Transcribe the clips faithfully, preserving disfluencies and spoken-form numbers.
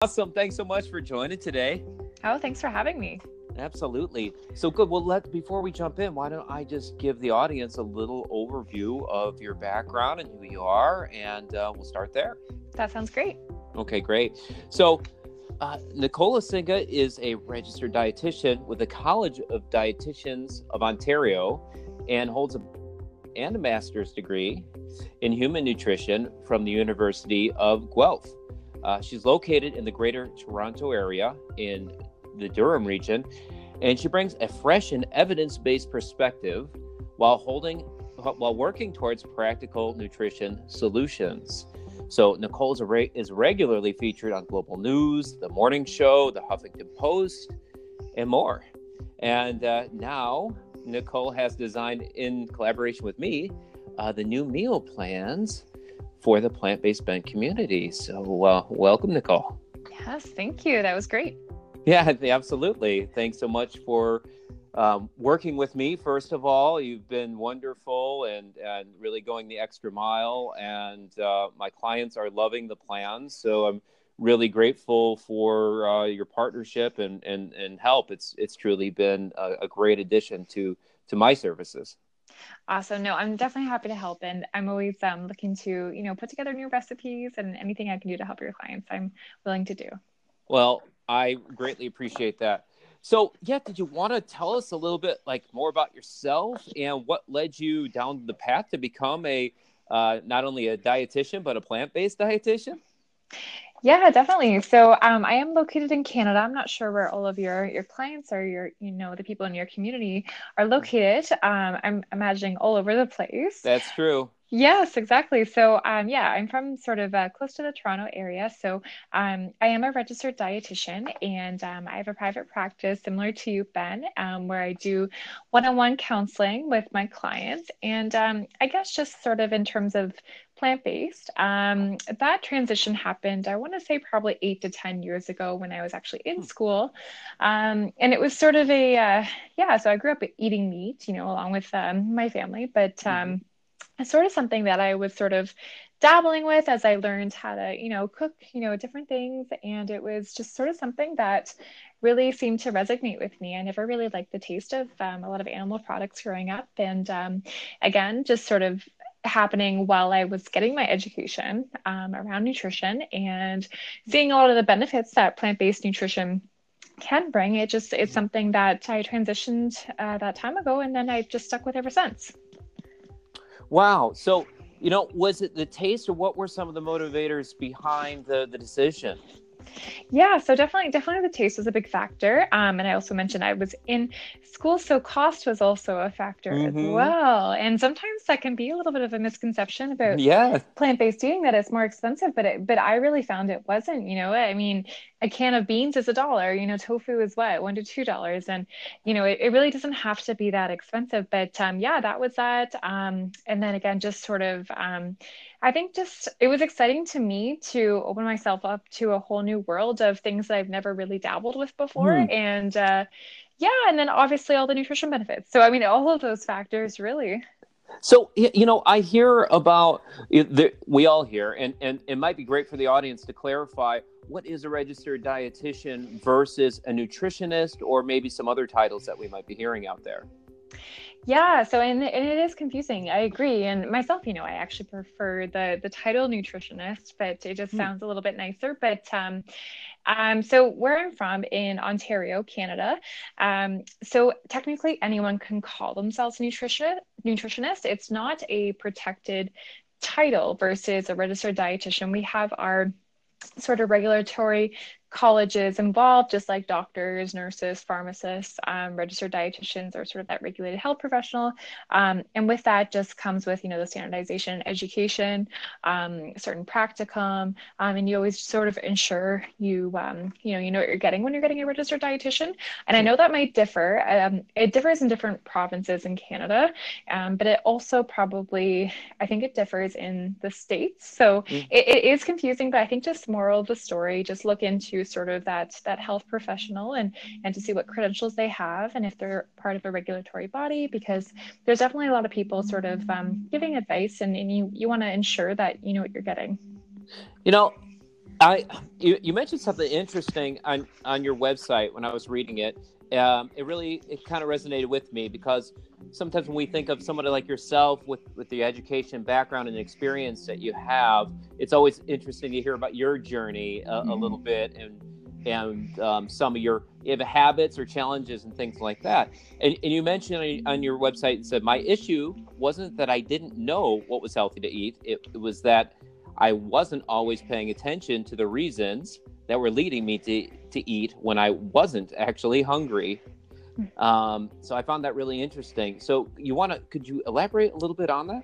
Awesome. Thanks so much for joining today. Oh, thanks for having me. Absolutely. So good. Well, let before we jump in, why don't I just give the audience a little overview of your background and who you are, and uh, we'll start there. That sounds great. Okay, great. So uh, Nicola Singa is a registered dietitian with the College of Dietitians of Ontario and holds a and a master's degree in human nutrition from the University of Guelph. Uh, she's located in the Greater Toronto Area in the Durham region, and she brings a fresh and evidence-based perspective while holding while working towards practical nutrition solutions. So Nicole is, re- is regularly featured on Global News, The Morning Show, The Huffington Post, and more. And uh, now Nicole has designed, in collaboration with me, uh, the new meal plans for the plant-based bent community. So uh, welcome, Nicole. Yes, thank you. That was great. Yeah, absolutely. Thanks so much for um, working with me. First of all, you've been wonderful and, and really going the extra mile. And uh, my clients are loving the plans. So I'm really grateful for uh, your partnership and, and, and help. It's it's truly been a, a great addition to to my services. Awesome. No, I'm definitely happy to help. And I'm always um, looking to, you know, put together new recipes and anything I can do to help your clients, I'm willing to do. Well, I greatly appreciate that. So yeah, did you want to tell us a little bit like more about yourself and what led you down the path to become a, uh, not only a dietitian, but a plant-based dietitian? Yeah, definitely. So um, I am located in Canada. I'm not sure where all of your, your clients or your, you know, the people in your community are located. Um, I'm imagining all over the place. That's true. Yes, exactly. So um, yeah, I'm from sort of uh, close to the Toronto area. So um, I am a registered dietitian, and um, I have a private practice similar to you, Ben, um, where I do one-on-one counseling with my clients. And um, I guess just sort of in terms of plant-based, um, that transition happened, I want to say probably eight to ten years ago when I was actually in school. Um, and it was sort of a, uh, yeah, so I grew up eating meat, you know, along with um, my family, but um mm-hmm. It's sort of something that I was sort of dabbling with as I learned how to, you know, cook, you know, different things. And it was just sort of something that really seemed to resonate with me. I never really liked the taste of um, a lot of animal products growing up. And um, again, just sort of happening while I was getting my education um, around nutrition and seeing a lot of the benefits that plant-based nutrition can bring. It just, it's something that I transitioned uh, that time ago. And then I've just stuck with ever since. Wow. So, you know, was it the taste, or what were some of the motivators behind the, the decision? Yeah, so definitely, definitely the taste was a big factor. Um, and I also mentioned I was in school, so cost was also a factor mm-hmm. as well. And sometimes that can be a little bit of a misconception about yeah. plant-based eating, that it's more expensive, but it, but I really found it wasn't, you know, I mean, a can of beans is a dollar, you know, tofu is what, one to two dollars. And, you know, it, it really doesn't have to be that expensive, but um, yeah, that was that. Um, and then again, just sort of, um, I think just, it was exciting to me to open myself up to a whole new world of things that I've never really dabbled with before. Mm. And uh, yeah, and then obviously all the nutrition benefits. So, I mean, all of those factors really. So, you know, I hear about, we all hear, and, and it might be great for the audience to clarify, what is a registered dietitian versus a nutritionist, or maybe some other titles that we might be hearing out there? Yeah, so and, and it is confusing. I agree. And myself, you know, I actually prefer the the title nutritionist, but it just mm. sounds a little bit nicer. But um, um, so where I'm from in Ontario, Canada, um, so technically anyone can call themselves nutrition nutritionist. It's not a protected title versus a registered dietitian. We have our sort of regulatory colleges involved, just like doctors, nurses, pharmacists, um, registered dietitians are sort of that regulated health professional. Um, and with that just comes with, you know, the standardization and education, um, certain practicum, um, and you always sort of ensure you, um, you know, you know what you're getting when you're getting a registered dietitian. And I know that might differ. Um, it differs in different provinces in Canada, um, but it also probably, I think it differs in the States. So mm. it, it is confusing, but I think just moral of the story, just look into sort of that that health professional and and to see what credentials they have and if they're part of a regulatory body, because there's definitely a lot of people sort of um, giving advice, and, and you you want to ensure that you know what you're getting. You know, I you, you mentioned something interesting on, on your website when I was reading it. Um, it really it kind of resonated with me, because sometimes when we think of somebody like yourself with, with the education background and experience that you have, it's always interesting to hear about your journey a, mm-hmm. a little bit, and and um, some of your habits or challenges and things like that. And, and you mentioned on your website and said, my issue wasn't that I didn't know what was healthy to eat. It, it was that I wasn't always paying attention to the reasons that were leading me to, to eat when I wasn't actually hungry. Um, so I found that really interesting. So you want to, could you elaborate a little bit on that?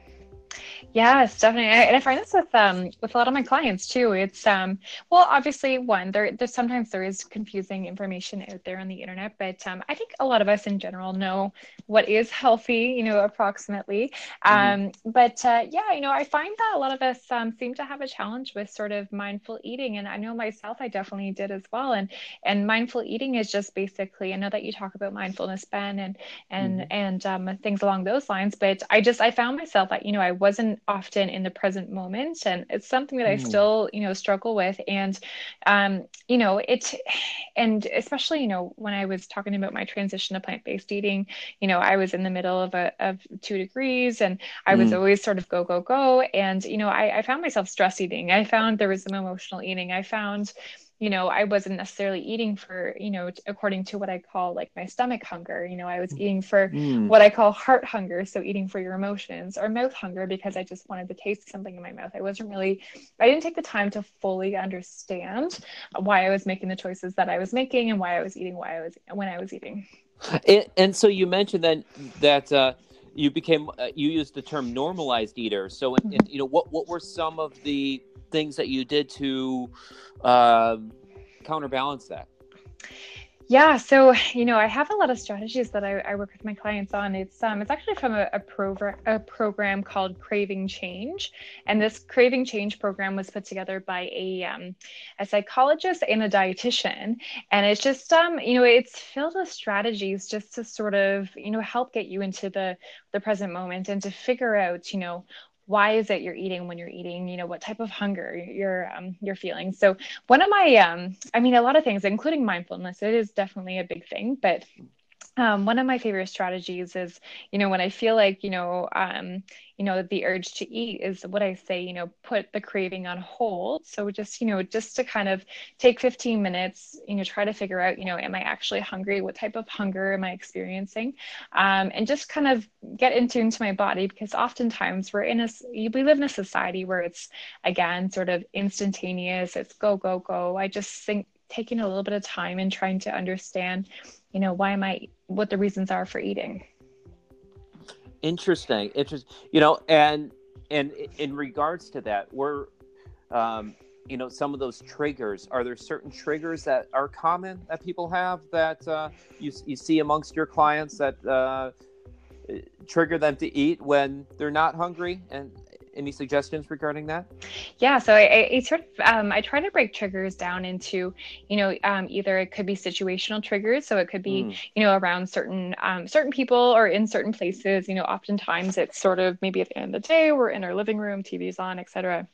Yes, definitely. And I find this with um with a lot of my clients too. It's um well, obviously one, there there's sometimes there is confusing information out there on the internet, but um I think a lot of us in general know what is healthy, you know, approximately. Mm-hmm. Um but uh yeah, you know, I find that a lot of us um seem to have a challenge with sort of mindful eating, and I know myself I definitely did as well. And and mindful eating is just basically, I know that you talk about mindfulness, Ben, and and mm-hmm. and um things along those lines, but I just I found myself that, you know, I wasn't often in the present moment, and it's something that I still, you know, struggle with. And, um, you know, it, and especially, you know, when I was talking about my transition to plant-based eating, you know, I was in the middle of a, of two degrees and I was mm. always sort of go, go, go. And, you know, I, I found myself stress eating. I found there was some emotional eating. I found, you know, I wasn't necessarily eating for, you know, according to what I call like my stomach hunger. You know, I was eating for mm. what I call heart hunger. So eating for your emotions, or mouth hunger, because I just wanted to taste something in my mouth. I wasn't really, I didn't take the time to fully understand why I was making the choices that I was making and why I was eating, why I was, when I was eating. And, and so you mentioned then that, uh, you became, uh, you used the term normalized eater. So, and, and, you know, what, what were some of the things that you did to uh, counterbalance that? Yeah. So, you know, I have a lot of strategies that I, I work with my clients on. It's um, it's actually from a, a, progr- a program called Craving Change. And this Craving Change program was put together by a, um, a psychologist and a dietitian. And it's just, um, you know, it's filled with strategies just to sort of, you know, help get you into the, the present moment and to figure out, you know, why is it you're eating when you're eating, you know, what type of hunger you're, um, you're feeling. So one of my, um, I mean, a lot of things, including mindfulness, it is definitely a big thing, but um, one of my favorite strategies is, you know, when I feel like, you know, um, you know, the urge to eat is what I say, you know, put the craving on hold. So just, you know, just to kind of take fifteen minutes, you know, try to figure out, you know, am I actually hungry? What type of hunger am I experiencing? Um, and just kind of get in tune to my body, because oftentimes we're in a, we live in a society where it's, again, sort of instantaneous. It's go, go, go. I just think taking a little bit of time and trying to understand, you know, why am I, what the reasons are for eating. Interesting. Interesting. You know, and, and in regards to that, we're, um, you know, some of those triggers, are there certain triggers that are common that people have that, uh, you, you see amongst your clients that, uh, trigger them to eat when they're not hungry? And any suggestions regarding that? Yeah, so I, I sort of, um, I try to break triggers down into, you know, um, either it could be situational triggers. So it could be, mm. you know, around certain, um, certain people or in certain places. You know, oftentimes it's sort of maybe at the end of the day, we're in our living room, T V's on, et cetera.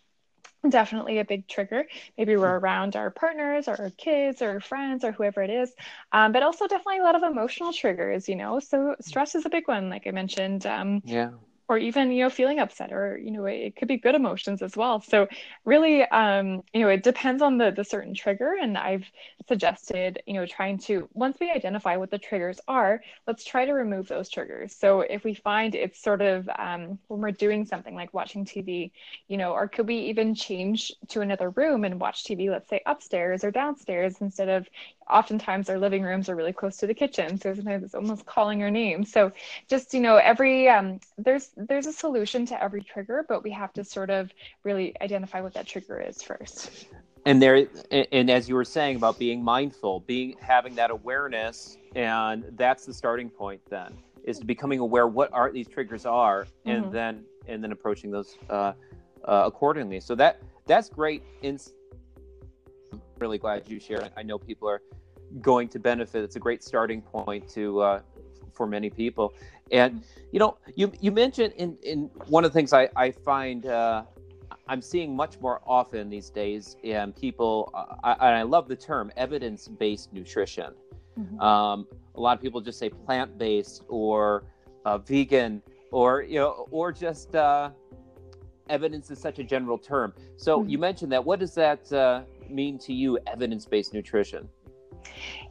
Definitely a big trigger. Maybe we're around our partners or our kids or our friends or whoever it is, um, but also definitely a lot of emotional triggers, you know, so stress is a big one, like I mentioned. Um, yeah. Or even, you know, feeling upset, or, you know, it could be good emotions as well. So really, um, you know, it depends on the the certain trigger. And I've suggested, you know, trying to, once we identify what the triggers are, let's try to remove those triggers. So if we find it's sort of um, when we're doing something like watching T V, you know, or could we even change to another room and watch T V, let's say upstairs or downstairs, instead of, oftentimes our living rooms are really close to the kitchen. So sometimes it's almost calling your name. So just, you know, every, um, there's, there's a solution to every trigger, but we have to sort of really identify what that trigger is first. And there, and, and as you were saying about being mindful, being, having that awareness, and that's the starting point then, is to becoming aware what are these triggers are, and mm-hmm. then, and then approaching those, uh, uh, accordingly. So that, that's great. In- really glad you shared it. I know people are going to benefit. It's a great starting point to uh for many people. And you know, you you mentioned in in one of the things I I find uh I'm seeing much more often these days in people, uh, I, I love the term evidence-based nutrition. Mm-hmm. Um, a lot of people just say plant-based or uh, vegan, or, you know, or just uh, evidence is such a general term. So mm-hmm. you mentioned that. What does that uh, mean to you, evidence-based nutrition?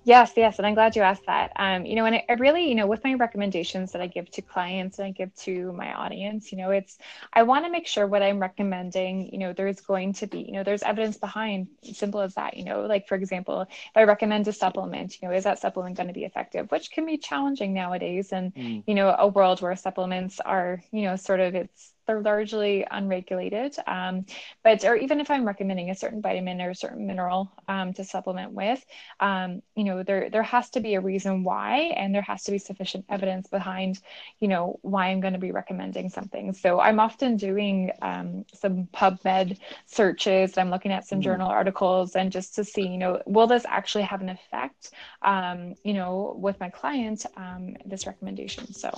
Yes, yes. And I'm glad you asked that. Um, you know, and I, I really, you know, with my recommendations that I give to clients and I give to my audience, you know, it's, I want to make sure what I'm recommending, you know, there's going to be, you know, there's evidence behind, simple as that, you know, like, for example, if I recommend a supplement, you know, is that supplement going to be effective, which can be challenging nowadays. And, mm. you know, a world where supplements are, you know, sort of, it's, they're largely unregulated, um, but, or even if I'm recommending a certain vitamin or a certain mineral um, to supplement with, um, you know, there, there has to be a reason why, and there has to be sufficient evidence behind, you know, why I'm going to be recommending something. So I'm often doing um, some PubMed searches. I'm looking at some mm-hmm. journal articles, and just to see, you know, will this actually have an effect, um, you know, with my client, um, this recommendation. So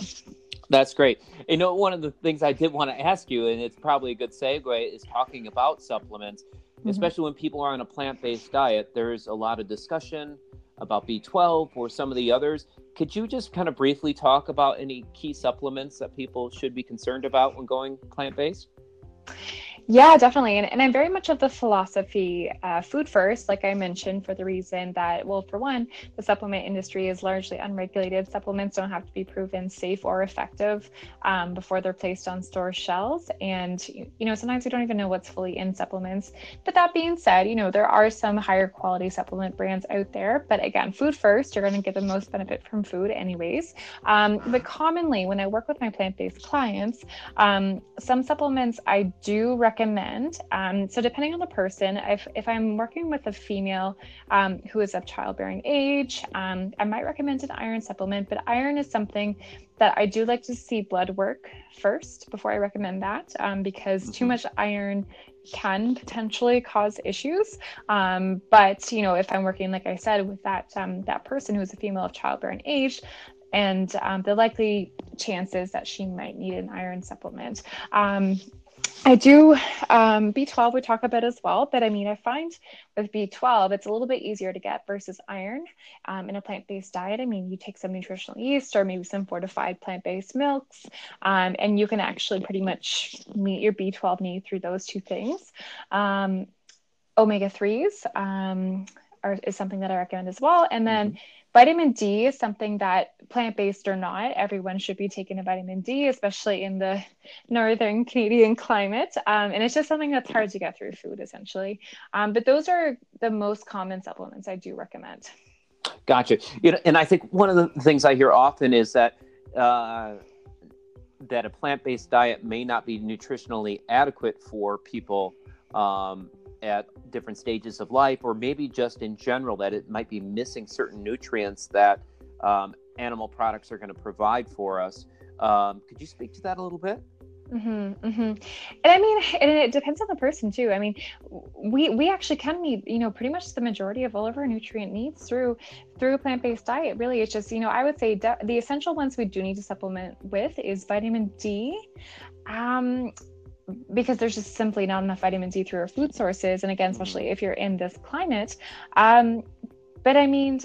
that's great. You know, one of the things I did want to ask you, and it's probably a good segue, is talking about supplements, mm-hmm. especially when people are on a plant-based diet. There's a lot of discussion about B twelve or some of the others. Could you just kind of briefly talk about any key supplements that people should be concerned about when going plant-based? Yeah, definitely. And, and I'm very much of the philosophy, uh, food first, like I mentioned, for the reason that, well, for one, the supplement industry is largely unregulated. Supplements don't have to be proven safe or effective um, before they're placed on store shelves. And, you know, sometimes we don't even know what's fully in supplements. But that being said, you know, there are some higher quality supplement brands out there. But again, food first, you're going to get the most benefit from food anyways. Um, but commonly, when I work with my plant-based clients, um, some supplements I do recommend recommend. Um, so depending on the person, if, if I'm working with a female um, who is of childbearing age, um, I might recommend an iron supplement, but iron is something that I do like to see blood work first before I recommend that, um, because mm-hmm. too much iron can potentially cause issues. Um, but, you know, if I'm working, like I said, with that, um, that person who is a female of childbearing age, and um, the likely chances that she might need an iron supplement. Um, I do, um, B twelve we talk about as well, but I mean, I find with B twelve, it's a little bit easier to get versus iron um, in a plant-based diet. I mean, you take some nutritional yeast or maybe some fortified plant-based milks, um, and you can actually pretty much meet your B twelve need through those two things. Um, omega threes um, are, is something that I recommend as well. And then mm-hmm. vitamin D is something that, plant-based or not, everyone should be taking a vitamin D, especially in the northern Canadian climate. Um, and it's just something that's hard to get through food, essentially. Um, but those are the most common supplements I do recommend. Gotcha. You know, and I think one of the things I hear often is that uh, that a plant-based diet may not be nutritionally adequate for people um at different stages of life, or maybe just in general, that it might be missing certain nutrients that um, animal products are going to provide for us. Um, could you speak to that a little bit? Mm-hmm, mm-hmm. And I mean, and it depends on the person too. I mean, we we actually can meet, you know, pretty much the majority of all of our nutrient needs through through a plant-based diet. Really, it's just, you know, I would say de- the essential ones we do need to supplement with is vitamin D. Um, because there's just simply not enough vitamin D through our food sources. And again, especially if you're in this climate. Um, but I mean,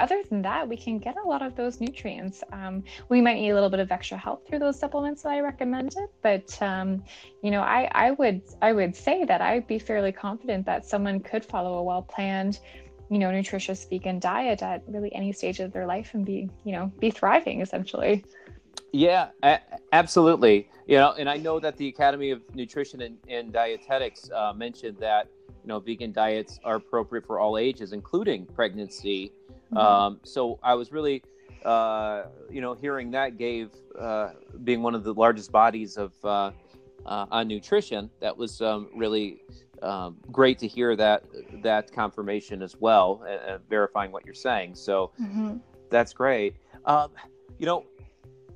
other than that, we can get a lot of those nutrients. Um, we might need a little bit of extra help through those supplements that I recommended. But, um, you know, I, I would I would say that I'd be fairly confident that someone could follow a well-planned, you know, nutritious vegan diet at really any stage of their life and be, you know, be thriving, essentially. Yeah, a- absolutely. You know, and I know that the Academy of Nutrition and, and Dietetics uh, mentioned that, you know, vegan diets are appropriate for all ages, including pregnancy. Mm-hmm. Um, so I was really, uh, you know, hearing that gave, uh, being one of the largest bodies of uh, uh, on nutrition, that was um, really um, great to hear that that confirmation as well, uh, verifying what you're saying. So mm-hmm. that's great. Um, you know,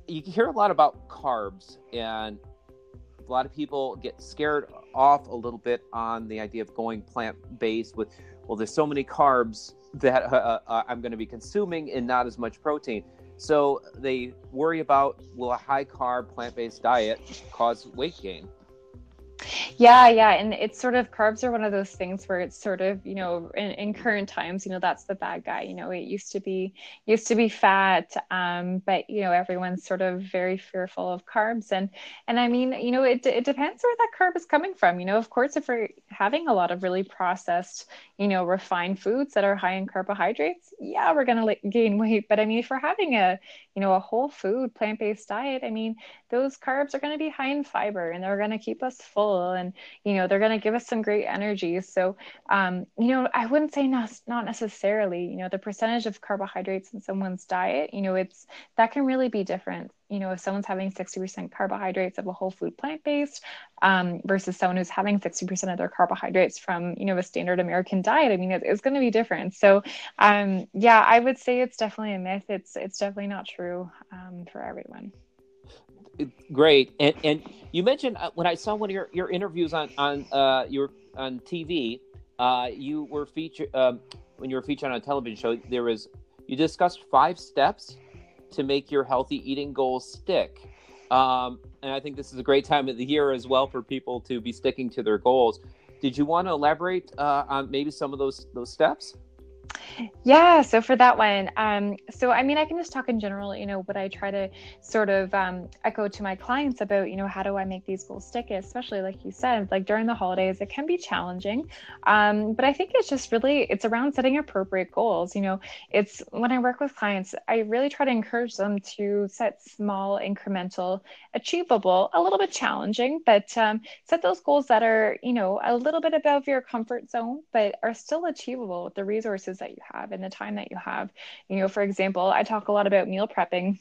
you hear a lot about carbs, and a lot of people get scared off a little bit on the idea of going plant-based with, well, there's so many carbs that uh, I'm going to be consuming and not as much protein. So they worry about, will a high carb plant-based diet cause weight gain? Yeah, yeah. And it's sort of, carbs are one of those things where it's sort of, you know, in, in current times, you know, that's the bad guy. You know, it used to be, used to be fat, um, but, you know, everyone's sort of very fearful of carbs. And, and I mean, you know, it it depends where that carb is coming from. You know, of course, if we're having a lot of really processed, you know, refined foods that are high in carbohydrates, yeah, we're going to gain weight. But I mean, if we're having a, you know, a whole food plant-based diet, I mean, those carbs are going to be high in fiber and they're going to keep us full, and, you know, they're going to give us some great energy. So, um, you know, I wouldn't say not, not necessarily, you know, the percentage of carbohydrates in someone's diet, you know, it's, that can really be different. You know, if someone's having sixty percent carbohydrates of a whole food plant-based um, versus someone who's having sixty percent of their carbohydrates from, you know, a standard American diet, I mean, it, it's going to be different. So, um, yeah, I would say it's definitely a myth. It's, it's definitely not true um, for everyone. Great. And, and you mentioned uh, when I saw one of your, your interviews on, on uh, your, on T V, uh, you were featured, um, when you were featured on a television show, there was, you discussed five steps to make your healthy eating goals stick. Um, and I think this is a great time of the year as well for people to be sticking to their goals. Did you want to elaborate uh, on maybe some of those those steps? Yeah, so for that one, um, so I mean, I can just talk in general, you know, what I try to sort of um, echo to my clients about, you know, how do I make these goals stick, especially like you said, like during the holidays, it can be challenging. Um, but I think it's just really, it's around setting appropriate goals. You know, it's when I work with clients, I really try to encourage them to set small, incremental, achievable, a little bit challenging, but um, set those goals that are, you know, a little bit above your comfort zone, but are still achievable with the resources that you have and the time that you have. You know, for example, I talk a lot about meal prepping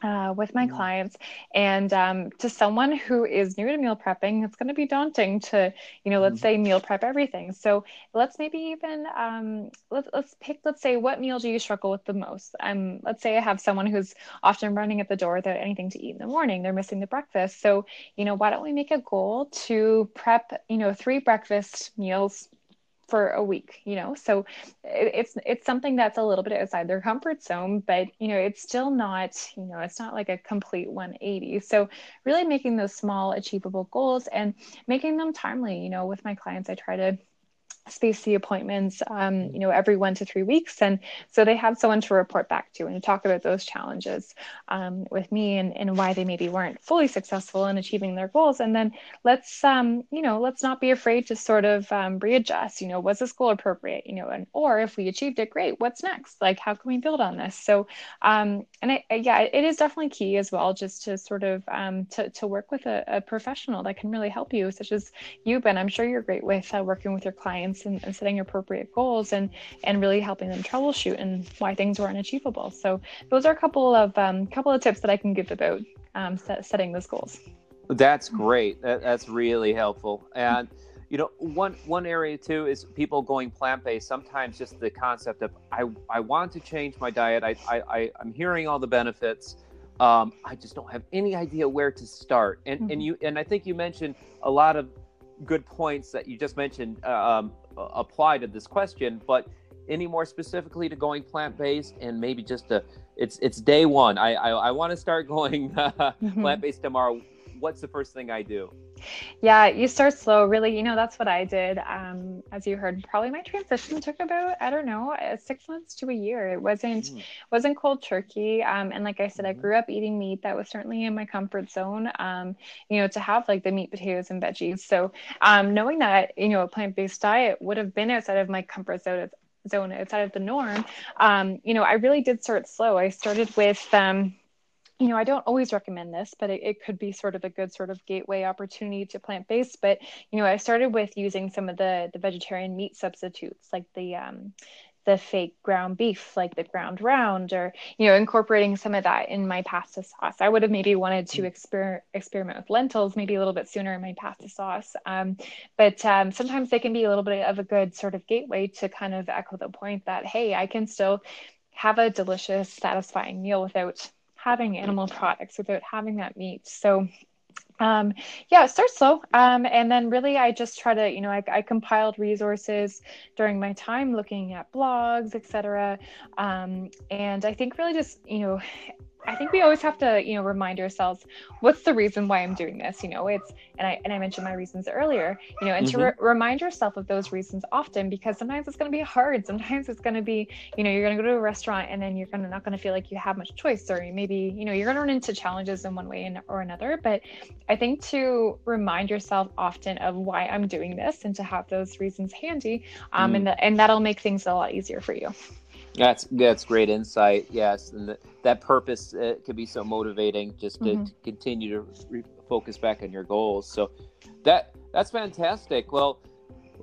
uh, with my clients, and um, to someone who is new to meal prepping, it's going to be daunting to, you know, let's mm-hmm. say meal prep everything. So let's maybe even, um, let's, let's pick, let's say, what meal do you struggle with the most? Um, let's say I have someone who's often running at the door without anything to eat in the morning, they're missing the breakfast. So, you know, why don't we make a goal to prep, you know, three breakfast meals for a week, you know, so it, it's, it's something that's a little bit outside their comfort zone, but, you know, it's still not, you know, it's not like a complete one eighty. So really making those small achievable goals and making them timely. You know, with my clients, I try to space the appointments, um, you know, every one to three weeks. And so they have someone to report back to and talk about those challenges um, with me and, and why they maybe weren't fully successful in achieving their goals. And then let's, um, you know, let's not be afraid to sort of um, readjust, you know, was this goal appropriate, you know, and, or if we achieved it, great, what's next? Like, how can we build on this? So, um, and I, yeah, it is definitely key as well, just to sort of, um, to, to work with a, a professional that can really help you, such as you, Ben. I'm sure you're great with uh, working with your clients And, and setting appropriate goals and and really helping them troubleshoot and why things weren't achievable. So those are a couple of um, couple of tips that I can give about um, set, setting those goals. That's great. That, that's really helpful. And you know, one one area too is people going plant-based. Sometimes just the concept of I I want to change my diet. I I, I I'm hearing all the benefits. Um, I just don't have any idea where to start. And mm-hmm. and you and I think you mentioned a lot of good points that you just mentioned um, apply to this question, but any more specifically to going plant-based and maybe just a, it's it's day one. I I, I want to start going uh, mm-hmm. plant-based tomorrow. What's the first thing I do? Yeah, you start slow, really. You know, that's what I did. Um, as you heard, probably my transition took about, I don't know, six months to a year. It wasn't, mm. wasn't cold turkey. Um, and like I said, I grew up eating meat. That was certainly in my comfort zone, um, you know, to have like the meat, potatoes, and veggies. So um, knowing that, you know, a plant-based diet would have been outside of my comfort zone, zone outside of the norm. Um, you know, I really did start slow. I started with, um, you know, I don't always recommend this, but it, it could be sort of a good sort of gateway opportunity to plant-based. But, you know, I started with using some of the the vegetarian meat substitutes, like the um, the fake ground beef, like the ground round, or, you know, incorporating some of that in my pasta sauce. I would have maybe wanted to exper- experiment with lentils maybe a little bit sooner in my pasta sauce. Um, but um, sometimes they can be a little bit of a good sort of gateway to kind of echo the point that, hey, I can still have a delicious, satisfying meal without having animal products, without having that meat. So Um, yeah, start slow. Um, and then really, I just try to, you know, I, I compiled resources during my time looking at blogs, et cetera. Um, and I think really just, you know, I think we always have to, you know, remind ourselves, what's the reason why I'm doing this? You know, it's, and I, and I mentioned my reasons earlier, you know, and mm-hmm. to re- remind yourself of those reasons often, because sometimes it's going to be hard. Sometimes it's going to be, you know, you're going to go to a restaurant and then you're going to not going to feel like you have much choice, or maybe, you know, you're going to run into challenges in one way or another. But I think to remind yourself often of why I'm doing this and to have those reasons handy, um, mm. and, the, and that'll make things a lot easier for you. That's that's great insight. Yes, and the, that purpose uh, could be so motivating, just to, mm-hmm. to continue to re- focus back on your goals. So that that's fantastic. Well,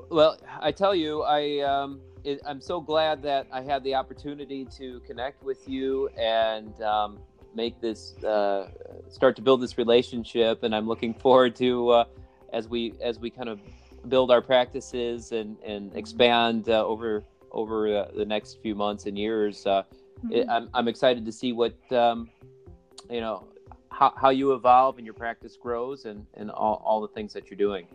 well, I tell you, I um, it, I'm so glad that I had the opportunity to connect with you and um, make this uh, start to build this relationship. And I'm looking forward to uh, as we as we kind of build our practices and and expand uh, over. over uh, the next few months and years. Uh, mm-hmm. it, I'm, I'm excited to see what, um, you know, how, how you evolve and your practice grows and, and all, all the things that you're doing.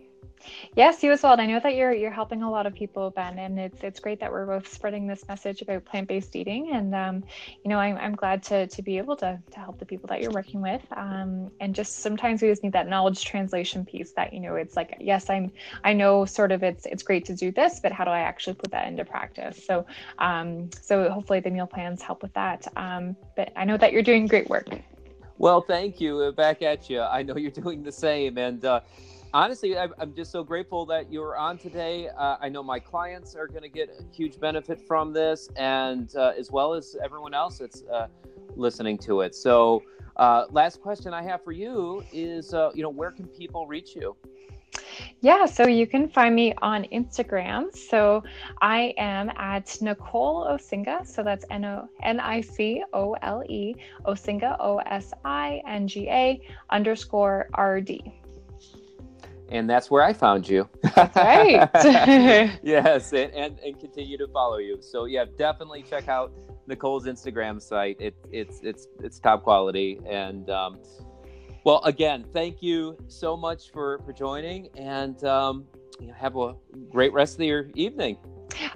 Yes, you as well. And I know that you're you're helping a lot of people, Ben, and it's it's great that we're both spreading this message about plant-based eating. And, um, you know, I'm, I'm glad to to be able to, to help the people that you're working with. Um, and just sometimes we just need that knowledge translation piece that, you know, it's like, yes, I'm I know sort of it's it's great to do this, but how do I actually put that into practice? So um, so hopefully the meal plans help with that. Um, but I know that you're doing great work. Well, thank you. Back at you. I know you're doing the same. And uh honestly, I'm just so grateful that you were on today. Uh, I know my clients are going to get a huge benefit from this, and uh, as well as everyone else that's uh, listening to it. So uh, last question I have for you is, uh, you know, where can people reach you? Yeah, so you can find me on Instagram. So I am at Nicola Singa. So that's N O N I C O L E Osinga, O S I N G A underscore R D. And that's where I found you. That's right. Yes, and, and, and continue to follow you. So yeah, definitely check out Nicola's Instagram site. It, it's it's it's top quality. And um, well, again, thank you so much for, for joining, and um, you know, have a great rest of your evening.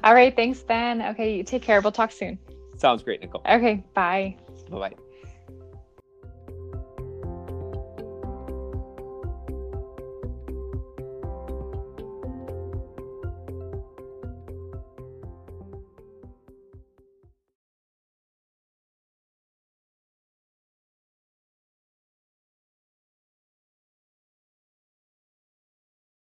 All right, thanks, Ben. Okay, you take care. We'll talk soon. Sounds great, Nicola. Okay, bye. Bye-bye.